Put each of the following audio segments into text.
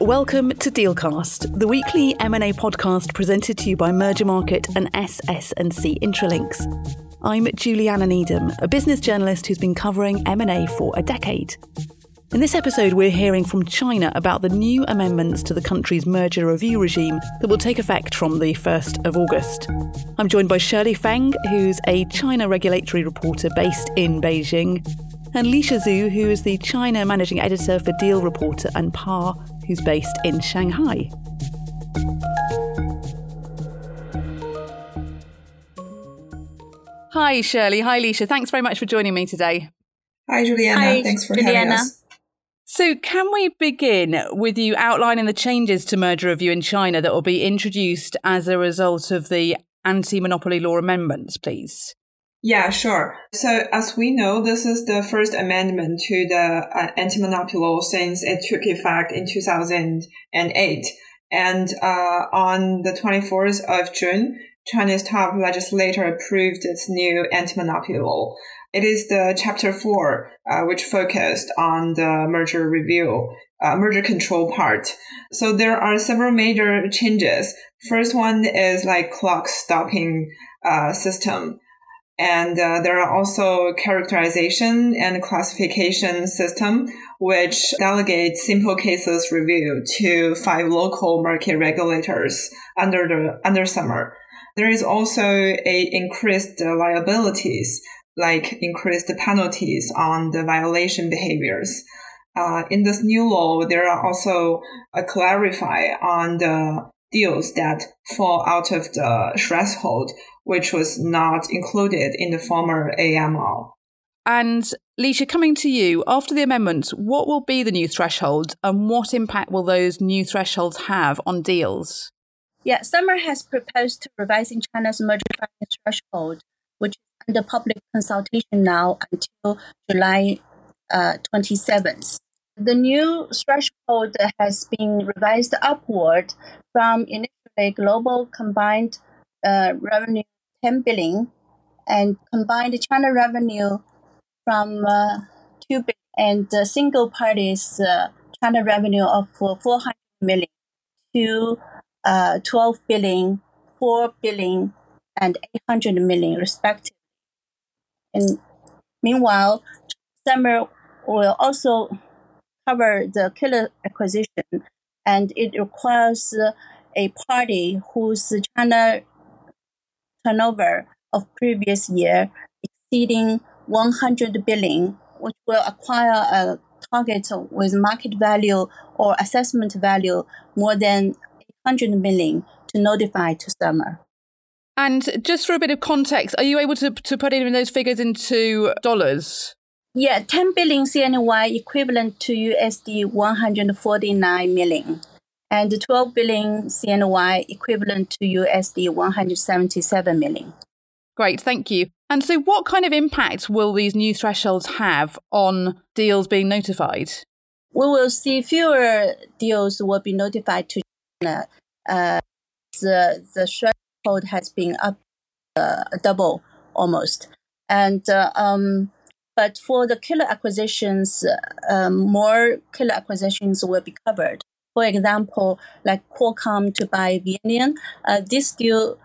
Welcome to DealCast, the weekly M&A podcast presented to you by Merger Market and SS&C Intralinks. I'm Juliana Needham, a business journalist who's been covering M&A for a decade. In this episode, we're hearing from China about the new amendments to the country's merger review regime that will take effect from the 1st of August. I'm joined by Shirley Feng, who's a China regulatory reporter based in Beijing, and Leizha Zhu, who is the China managing editor for Deal Reporter, and PAR, who's based in Shanghai. Hi, Shirley. Hi, Leizha. Thanks very much for joining me today. Hi, Juliana. Hi, thanks for having us. So can we begin with you outlining the changes to merger review in China that will be introduced as a result of the anti-monopoly law amendments, please? Yeah, sure. So as we know, this is the first amendment to the anti-monopoly law since it took effect in 2008. And on the 24th of June, China's top legislator approved its new anti-monopoly law. It is the Chapter 4, which focused on the merger control part. So there are several major changes. First one is like clock stopping system. And there are also characterization and classification system, which delegate simple cases review to 5 local market regulators under SAMR. There is also a increased liabilities, like increased penalties on the violation behaviors. In this new law, there are also a clarify on the deals that fall out of the threshold, which was not included in the former AML. And Leizha, coming to you, after the amendments, what will be the new thresholds and what impact will those new thresholds have on deals? Yeah, SAMR has proposed revising China's merger threshold, which is under public consultation now until July 27th. The new threshold has been revised upward from initially global combined revenue 10 billion and combined China revenue from 2 billion and single parties China revenue of 400 million to 12 billion, 4 billion, and 800 million, respectively. And meanwhile, SAMR will also cover the killer acquisition, and it requires a party whose China turnover of previous year exceeding 100 billion, which will acquire a target with market value or assessment value more than 100 million to notify to SAMR. And just for a bit of context, are you able to put in those figures into dollars? Yeah, 10 billion CNY equivalent to USD 149 million and 12 billion CNY equivalent to USD 177 million. Great, thank you. And so what kind of impact will these new thresholds have on deals being notified? We will see fewer deals will be notified to China. The threshold has been up double almost. And but for the killer acquisitions, more killer acquisitions will be covered. For example, like Qualcomm to buy Viennian, this deal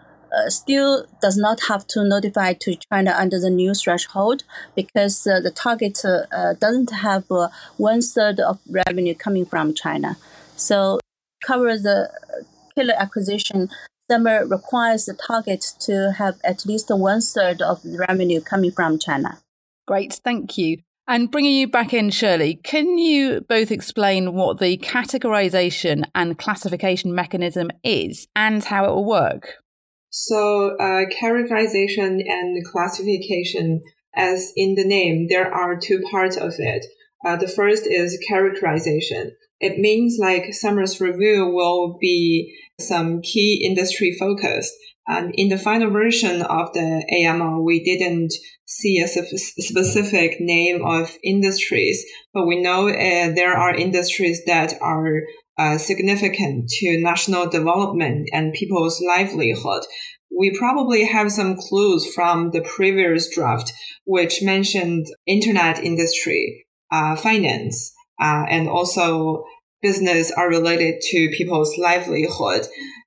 still does not have to notify to China under the new threshold because the target doesn't have 1/3 of revenue coming from China. So cover the killer acquisition, SAMR requires the target to have at least 1/3 of the revenue coming from China. Great, thank you. And bringing you back in, Shirley, can you both explain what the categorization and classification mechanism is and how it will work? So categorization and classification, as in the name, there are two parts of it. The first is characterization. It means like SAMR's review will be some key industry focused. And in the final version of the AML, we didn't see a specific name of industries, but we know there are industries that are significant to national development and people's livelihood. We probably have some clues from the previous draft, which mentioned internet industry, finance, and also business are related to people's livelihood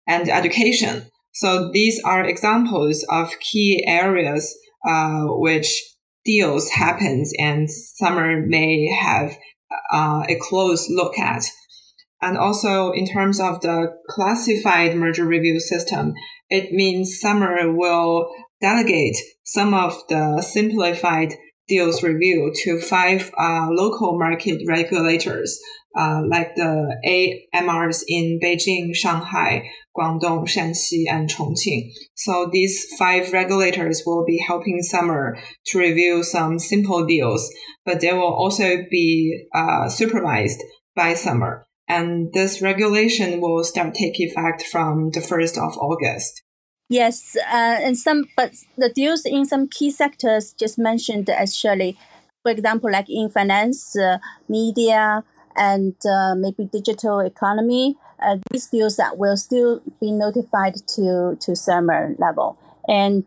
and education. So these are examples of key areas which deals happens and SAMR may have a close look at. And also in terms of the classified merger review system, it means SAMR will delegate some of the simplified deals review to 5 local market regulators, like the AMRs in Beijing, Shanghai, Guangdong, Shanxi, and Chongqing. So these 5 regulators will be helping SAMR to review some simple deals, but they will also be supervised by SAMR. And this regulation will start take effect from the 1st of August. Yes, but the deals in some key sectors just mentioned as Shirley, for example, like in finance, media, and maybe digital economy, these deals that will still be notified to SAMR level. And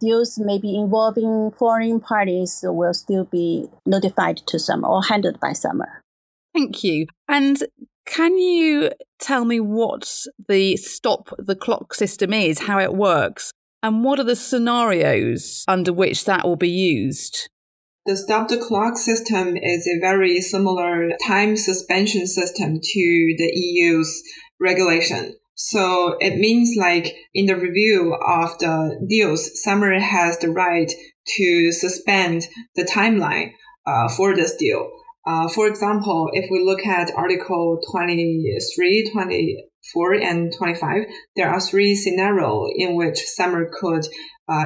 deals maybe involving foreign parties will still be notified to SAMR or handled by SAMR. Thank you. And can you tell me what the stop the clock system is, how it works, and what are the scenarios under which that will be used? The stop the clock system is a very similar time suspension system to the EU's regulation. So it means like in the review of the deals, SAMR has the right to suspend the timeline for this deal. For example, if we look at Article 23, 24, and 25, there are 3 scenarios in which SAMR could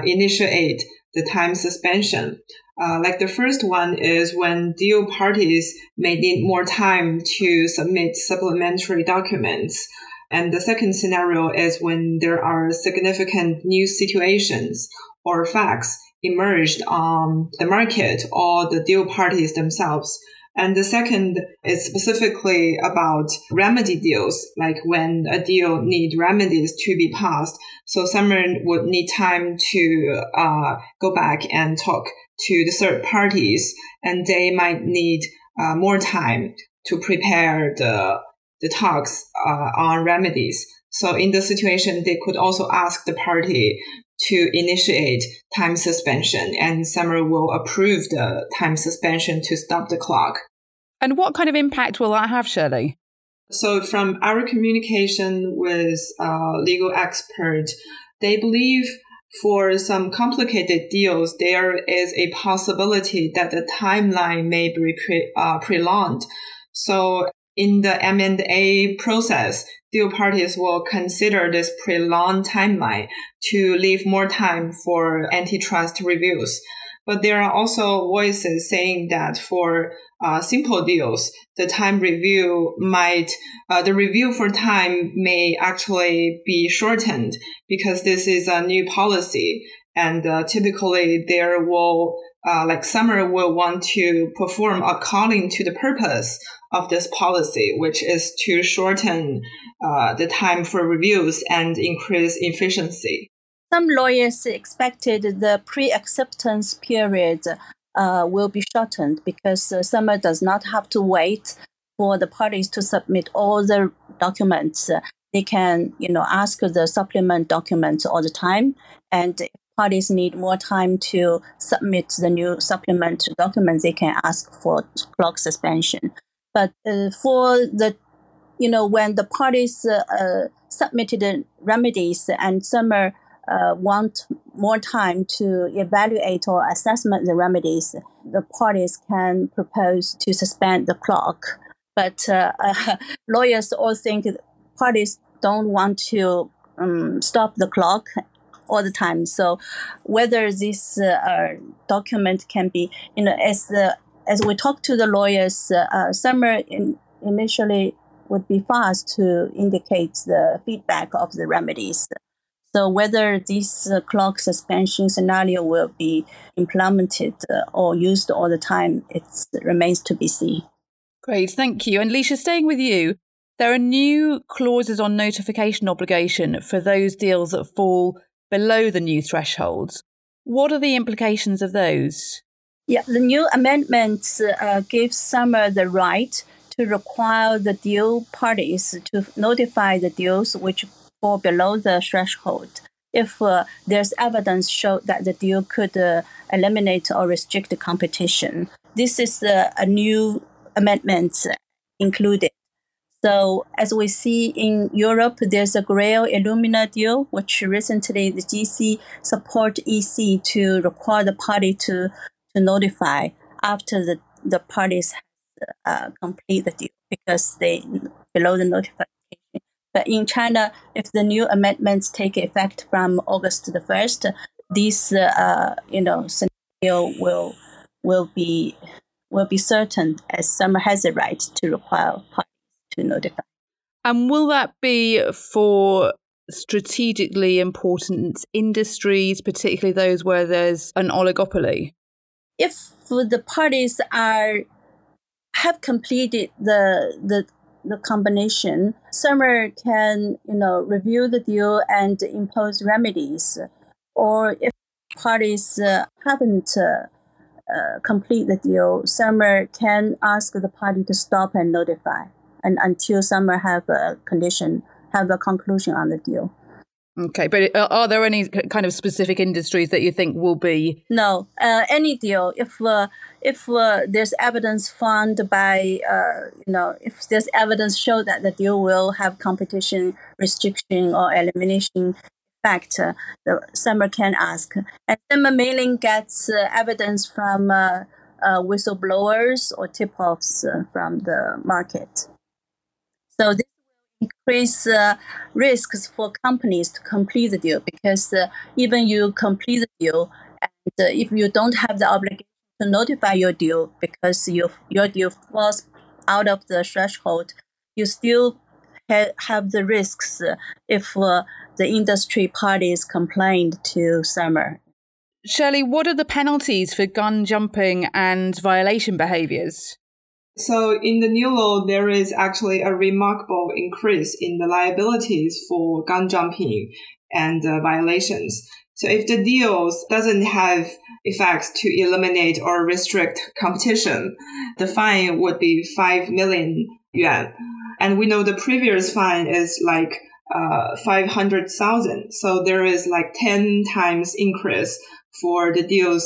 initiate the time suspension. Like the first one is when deal parties may need more time to submit supplementary documents. And the second scenario is when there are significant new situations or facts emerged on the market or the deal parties themselves. And the second is specifically about remedy deals, like when a deal needs remedies to be passed. So someone would need time to go back and talk to the third parties, and they might need more time to prepare the talks on remedies. So in this situation, they could also ask the party to initiate time suspension, and SAMR will approve the time suspension to stop the clock. And what kind of impact will that have, Shirley? So from our communication with legal expert, they believe for some complicated deals, there is a possibility that the timeline may be prolonged. So in the M&A process, deal parties will consider this prolonged timeline to leave more time for antitrust reviews. But there are also voices saying that for simple deals, the review for time may actually be shortened because this is a new policy. And typically there will SAMR will want to perform according to the purpose of this policy, which is to shorten the time for reviews and increase efficiency. Some lawyers expected the pre-acceptance period will be shortened because SAMR does not have to wait for the parties to submit all the documents. They can, ask the supplement documents all the time, and parties need more time to submit the new supplement documents, they can ask for clock suspension. But when the parties submitted remedies and SAMR want more time to evaluate or assessment the remedies, the parties can propose to suspend the clock. But lawyers all think parties don't want to stop the clock all the time. So whether this document can be, as we talk to the lawyers, SAMR initially would be fast to indicate the feedback of the remedies. So whether this clock suspension scenario will be implemented or used all the time, it remains to be seen. Great, thank you. And Leizha, staying with you, there are new clauses on notification obligation for those deals that fall below the new thresholds. What are the implications of those? Yeah, the new amendments give SAMR the right to require the deal parties to notify the deals which fall below the threshold if there's evidence show that the deal could eliminate or restrict the competition. This is a new amendment included. So as we see in Europe, there's a Grail Illumina deal, which recently the GC support EC to require the party to notify after the parties complete the deal because they below the notification. But in China, if the new amendments take effect from August the 1st, this scenario will be certain, as SAMR has a right to require parties to notify. And will that be for strategically important industries, particularly those where there's an oligopoly? If the parties have completed the combination, SAMR can review the deal and impose remedies. Or if parties haven't complete the deal, SAMR can ask the party to stop and notify, and until SAMR have a conclusion on the deal. Okay, but are there any kind of specific industries that you think will be? No, any deal. If there's evidence found by, if there's evidence show that the deal will have competition restriction or elimination effect, the SAMR can ask. And SAMR mainly gets evidence from whistleblowers or tip-offs from the market. So this increase risks for companies to complete the deal, because even you complete the deal, and if you don't have the obligation to notify your deal because your deal falls out of the threshold, you still have the risks if the industry parties complained to SAMR. Shirley, what are the penalties for gun jumping and violation behaviours? So in the new law, there is actually a remarkable increase in the liabilities for gun jumping and violations. So if the deals doesn't have effects to eliminate or restrict competition, the fine would be 5 million yuan. And we know the previous fine is 500,000. So there is 10 times increase for the deals,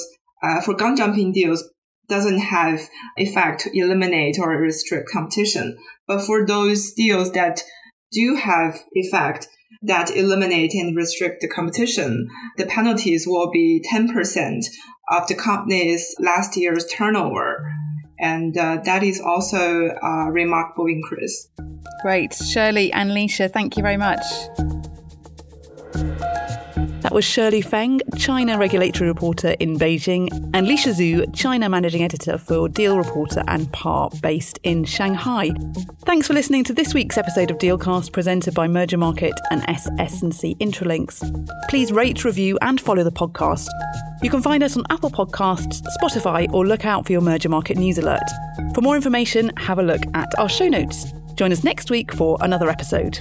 for gun jumping deals doesn't have effect to eliminate or restrict competition. But for those deals that do have effect that eliminate and restrict the competition, the penalties will be 10% of the company's last year's turnover. And that is also a remarkable increase. Great. Shirley and Leizha, thank you very much. That was Shirley Feng, China regulatory reporter in Beijing, and Leizha Zhu, China managing editor for Deal Reporter and PAR, based in Shanghai. Thanks for listening to this week's episode of DealCast, presented by Merger Market and SS&C Intralinks. Please rate, review and follow the podcast. You can find us on Apple Podcasts, Spotify, or look out for your Merger Market news alert. For more information, have a look at our show notes. Join us next week for another episode.